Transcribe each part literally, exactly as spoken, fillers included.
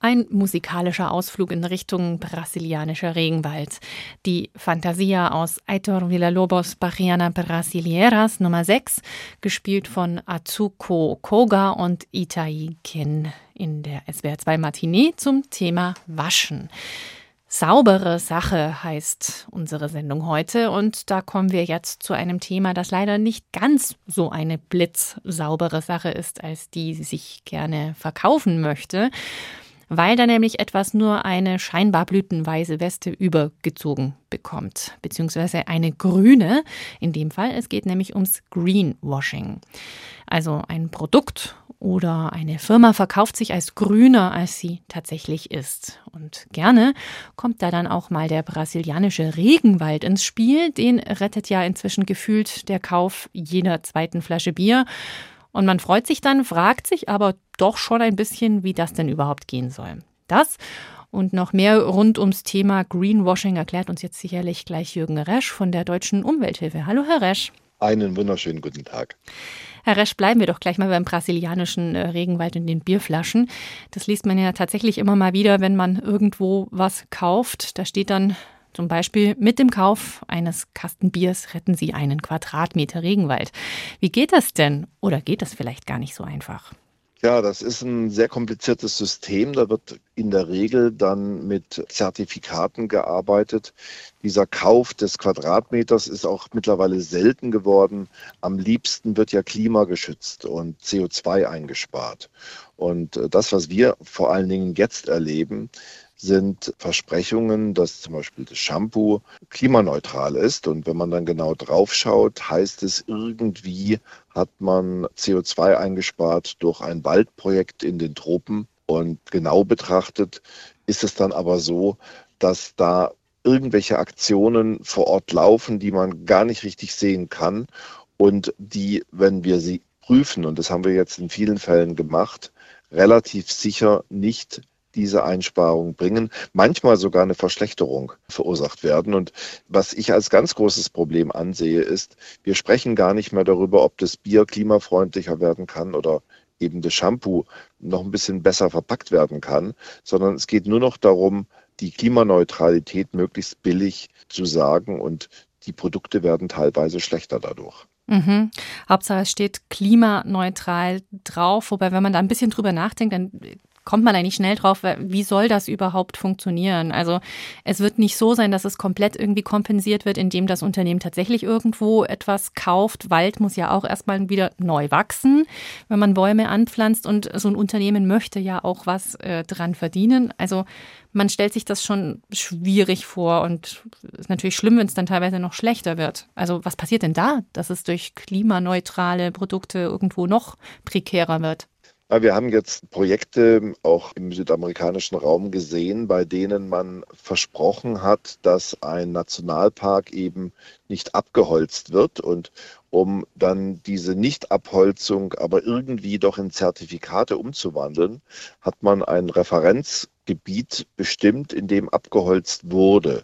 Ein musikalischer Ausflug in Richtung brasilianischer Regenwald. Die Fantasia aus Aitor Villa-Lobos Bariana Brasileiras Nummer sechs, gespielt von Azuko Koga und Itai Kin in der S W R zwei Matinee zum Thema Waschen. Saubere Sache heißt unsere Sendung heute und da kommen wir jetzt zu einem Thema, das leider nicht ganz so eine blitzsaubere Sache ist, als die sie sich gerne verkaufen möchte, weil da nämlich etwas nur eine scheinbar blütenweise Weste übergezogen bekommt, beziehungsweise eine grüne in dem Fall. Es geht nämlich ums Greenwashing. Also ein Produkt oder eine Firma verkauft sich als grüner, als sie tatsächlich ist. Und gerne kommt da dann auch mal der brasilianische Regenwald ins Spiel. Den rettet ja inzwischen gefühlt der Kauf jeder zweiten Flasche Bier. Und man freut sich dann, fragt sich aber doch schon ein bisschen, wie das denn überhaupt gehen soll. Das und noch mehr rund ums Thema Greenwashing erklärt uns jetzt sicherlich gleich Jürgen Resch von der Deutschen Umwelthilfe. Hallo, Herr Resch. Einen wunderschönen guten Tag. Herr Resch, bleiben wir doch gleich mal beim brasilianischen Regenwald und den Bierflaschen. Das liest man ja tatsächlich immer mal wieder, wenn man irgendwo was kauft. Da steht dann zum Beispiel, mit dem Kauf eines Kastenbiers retten Sie einen Quadratmeter Regenwald. Wie geht das denn? Oder geht das vielleicht gar nicht so einfach? Ja, das ist ein sehr kompliziertes System. Da wird in der Regel dann mit Zertifikaten gearbeitet. Dieser Kauf des Quadratmeters ist auch mittlerweile selten geworden. Am liebsten wird ja Klima geschützt und C O zwei eingespart. Und das, was wir vor allen Dingen jetzt erleben, sind Versprechungen, dass zum Beispiel das Shampoo klimaneutral ist. Und wenn man dann genau drauf schaut, heißt es, irgendwie hat man C O zwei eingespart durch ein Waldprojekt in den Tropen. Und genau betrachtet ist es dann aber so, dass da irgendwelche Aktionen vor Ort laufen, die man gar nicht richtig sehen kann und die, wenn wir sie prüfen, und das haben wir jetzt in vielen Fällen gemacht, relativ sicher nicht diese Einsparungen bringen, manchmal sogar eine Verschlechterung verursacht werden. Und was ich als ganz großes Problem ansehe, ist, wir sprechen gar nicht mehr darüber, ob das Bier klimafreundlicher werden kann oder eben das Shampoo noch ein bisschen besser verpackt werden kann, sondern es geht nur noch darum, die Klimaneutralität möglichst billig zu sagen und die Produkte werden teilweise schlechter dadurch. Mhm. Hauptsache es steht klimaneutral drauf, wobei wenn man da ein bisschen drüber nachdenkt, dann kommt man eigentlich schnell drauf, wie soll das überhaupt funktionieren? Also es wird nicht so sein, dass es komplett irgendwie kompensiert wird, indem das Unternehmen tatsächlich irgendwo etwas kauft. Wald muss ja auch erstmal wieder neu wachsen, wenn man Bäume anpflanzt und so ein Unternehmen möchte ja auch was äh, dran verdienen. Also man stellt sich das schon schwierig vor und ist natürlich schlimm, wenn es dann teilweise noch schlechter wird. Also was passiert denn da, dass es durch klimaneutrale Produkte irgendwo noch prekärer wird? Wir haben jetzt Projekte auch im südamerikanischen Raum gesehen, bei denen man versprochen hat, dass ein Nationalpark eben nicht abgeholzt wird und um dann diese Nichtabholzung aber irgendwie doch in Zertifikate umzuwandeln, hat man ein Referenzgebiet bestimmt, in dem abgeholzt wurde.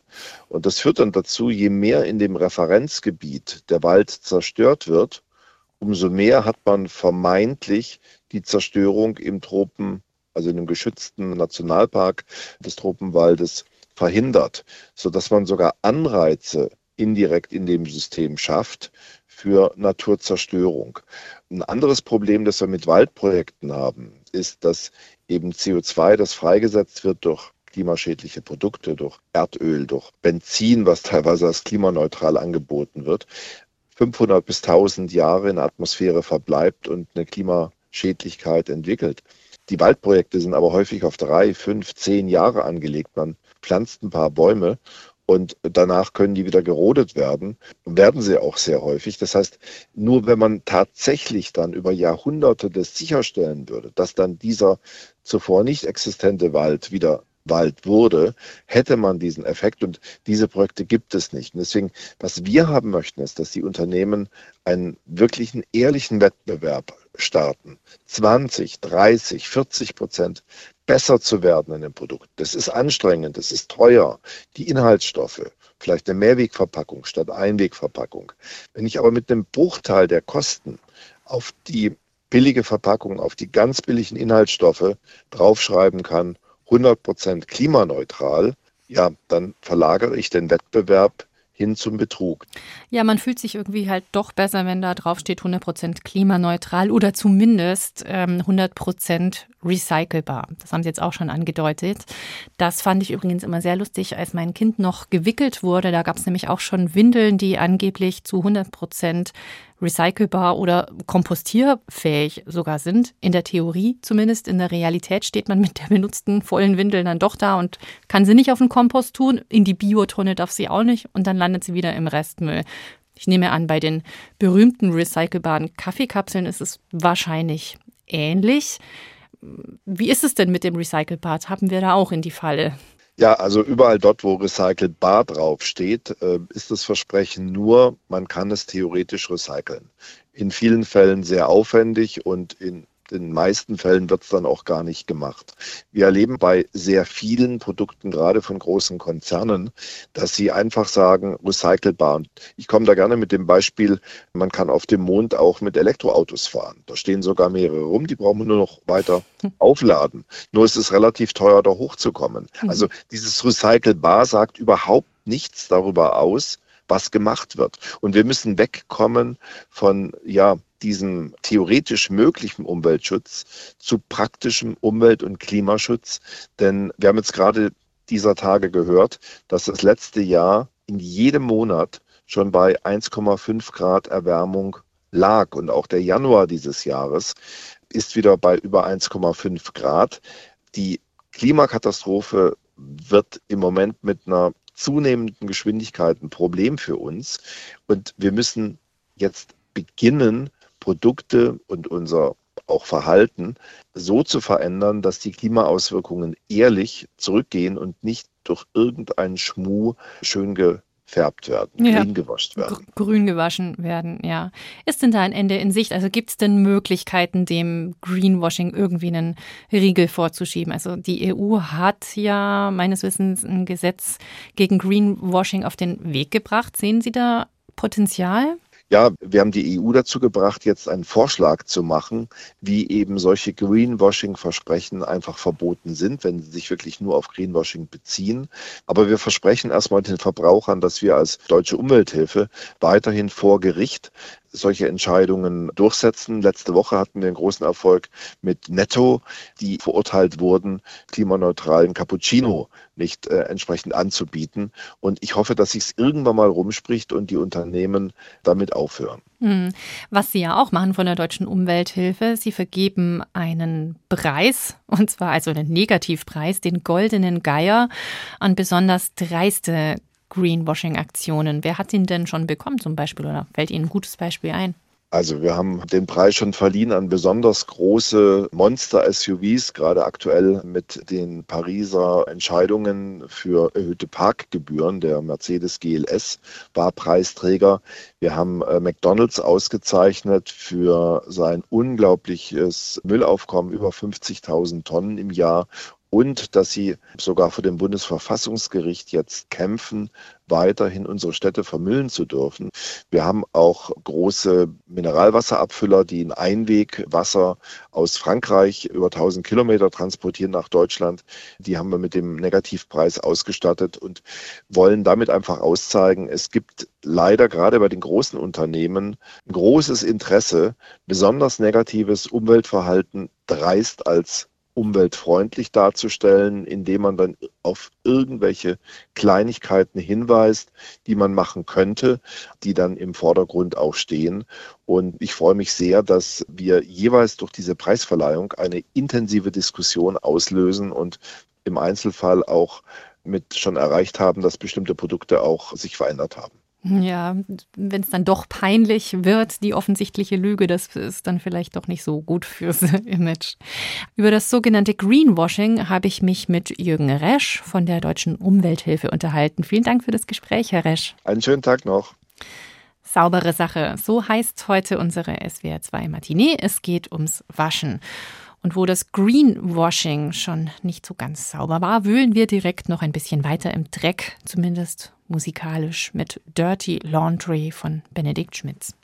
Und das führt dann dazu, je mehr in dem Referenzgebiet der Wald zerstört wird, umso mehr hat man vermeintlich die Zerstörung im Tropen, also in einem geschützten Nationalpark des Tropenwaldes verhindert, sodass man sogar Anreize indirekt in dem System schafft für Naturzerstörung. Ein anderes Problem, das wir mit Waldprojekten haben, ist, dass eben C O zwei, das freigesetzt wird durch klimaschädliche Produkte, durch Erdöl, durch Benzin, was teilweise als klimaneutral angeboten wird, fünfhundert bis tausend Jahre in der Atmosphäre verbleibt und eine Klimaschädlichkeit entwickelt. Die Waldprojekte sind aber häufig auf drei, fünf, zehn Jahre angelegt. Man pflanzt ein paar Bäume und danach können die wieder gerodet werden. Werden sie auch sehr häufig. Das heißt, nur wenn man tatsächlich dann über Jahrhunderte das sicherstellen würde, dass dann dieser zuvor nicht existente Wald wieder Wald wurde, hätte man diesen Effekt und diese Projekte gibt es nicht. Und deswegen, was wir haben möchten, ist, dass die Unternehmen einen wirklichen ehrlichen Wettbewerb starten, zwanzig, dreißig, vierzig Prozent besser zu werden in dem Produkt. Das ist anstrengend, das ist teuer. Die Inhaltsstoffe, vielleicht eine Mehrwegverpackung statt Einwegverpackung. Wenn ich aber mit einem Bruchteil der Kosten auf die billige Verpackung, auf die ganz billigen Inhaltsstoffe draufschreiben kann, hundert Prozent klimaneutral, ja, dann verlagere ich den Wettbewerb hin zum Betrug. Ja, man fühlt sich irgendwie halt doch besser, wenn da drauf steht hundert Prozent klimaneutral oder zumindest ähm, hundert Prozent recycelbar. Das haben Sie jetzt auch schon angedeutet. Das fand ich übrigens immer sehr lustig, als mein Kind noch gewickelt wurde. Da gab es nämlich auch schon Windeln, die angeblich zu hundert Prozent recycelbar oder kompostierfähig sogar sind. In der Theorie zumindest. In der Realität steht man mit der benutzten vollen Windel dann doch da und kann sie nicht auf den Kompost tun. In die Biotonne darf sie auch nicht. Und dann landet sie wieder im Restmüll. Ich nehme an, bei den berühmten recycelbaren Kaffeekapseln ist es wahrscheinlich ähnlich. Wie ist es denn mit dem Recycelbar? Haben wir da auch in die Falle? Ja, also überall dort, wo recycelbar draufsteht, ist das Versprechen nur, man kann es theoretisch recyceln. In vielen Fällen sehr aufwendig und in den meisten Fällen wird es dann auch gar nicht gemacht. Wir erleben bei sehr vielen Produkten, gerade von großen Konzernen, dass sie einfach sagen, recycelbar. Und ich komme da gerne mit dem Beispiel, man kann auf dem Mond auch mit Elektroautos fahren. Da stehen sogar mehrere rum, die brauchen wir nur noch weiter aufladen. Nur ist es relativ teuer, da hochzukommen. Also dieses recycelbar sagt überhaupt nichts darüber aus, was gemacht wird. Und wir müssen wegkommen von, ja, diesem theoretisch möglichen Umweltschutz zu praktischem Umwelt- und Klimaschutz. Denn wir haben jetzt gerade dieser Tage gehört, dass das letzte Jahr in jedem Monat schon bei eins Komma fünf Grad Erwärmung lag. Und auch der Januar dieses Jahres ist wieder bei über eins Komma fünf Grad. Die Klimakatastrophe wird im Moment mit einer zunehmenden Geschwindigkeit ein Problem für uns. Und wir müssen jetzt beginnen, Produkte und unser auch Verhalten so zu verändern, dass die Klimaauswirkungen ehrlich zurückgehen und nicht durch irgendeinen Schmuh schön gefärbt werden, ja, grün gewascht werden. Grün gewaschen werden, ja. Ist denn da ein Ende in Sicht? Also gibt es denn Möglichkeiten, dem Greenwashing irgendwie einen Riegel vorzuschieben? Also die E U hat ja meines Wissens ein Gesetz gegen Greenwashing auf den Weg gebracht. Sehen Sie da Potenzial? Ja, wir haben die E U dazu gebracht, jetzt einen Vorschlag zu machen, wie eben solche Greenwashing-Versprechen einfach verboten sind, wenn sie sich wirklich nur auf Greenwashing beziehen. Aber wir versprechen erstmal den Verbrauchern, dass wir als Deutsche Umwelthilfe weiterhin vor Gericht solche Entscheidungen durchsetzen. Letzte Woche hatten wir einen großen Erfolg mit Netto, die verurteilt wurden, klimaneutralen Cappuccino nicht äh, entsprechend anzubieten. Und ich hoffe, dass sich's irgendwann mal rumspricht und die Unternehmen damit aufhören. Was Sie ja auch machen von der Deutschen Umwelthilfe, Sie vergeben einen Preis, und zwar also einen Negativpreis, den Goldenen Geier, an besonders dreiste Greenwashing-Aktionen. Wer hat ihn denn schon bekommen zum Beispiel oder fällt Ihnen ein gutes Beispiel ein? Also wir haben den Preis schon verliehen an besonders große Monster-S U Vs, gerade aktuell mit den Pariser Entscheidungen für erhöhte Parkgebühren. Der Mercedes G L S war Preisträger. Wir haben McDonald's ausgezeichnet für sein unglaubliches Müllaufkommen, über fünfzigtausend Tonnen im Jahr. Und dass sie sogar vor dem Bundesverfassungsgericht jetzt kämpfen, weiterhin unsere Städte vermüllen zu dürfen. Wir haben auch große Mineralwasserabfüller, die in Einwegwasser aus Frankreich über tausend Kilometer transportieren nach Deutschland. Die haben wir mit dem Negativpreis ausgestattet und wollen damit einfach auszeigen, es gibt leider gerade bei den großen Unternehmen ein großes Interesse, besonders negatives Umweltverhalten dreist als umweltfreundlich darzustellen, indem man dann auf irgendwelche Kleinigkeiten hinweist, die man machen könnte, die dann im Vordergrund auch stehen. Und ich freue mich sehr, dass wir jeweils durch diese Preisverleihung eine intensive Diskussion auslösen und im Einzelfall auch mit schon erreicht haben, dass bestimmte Produkte auch sich verändert haben. Ja, wenn es dann doch peinlich wird, die offensichtliche Lüge, das ist dann vielleicht doch nicht so gut fürs Image. Über das sogenannte Greenwashing habe ich mich mit Jürgen Resch von der Deutschen Umwelthilfe unterhalten. Vielen Dank für das Gespräch, Herr Resch. Einen schönen Tag noch. Saubere Sache, so heißt heute unsere S W R zwei Matinee. Es geht ums Waschen. Und wo das Greenwashing schon nicht so ganz sauber war, wühlen wir direkt noch ein bisschen weiter im Dreck, zumindest musikalisch mit Dirty Laundry von Benedikt Schmitz.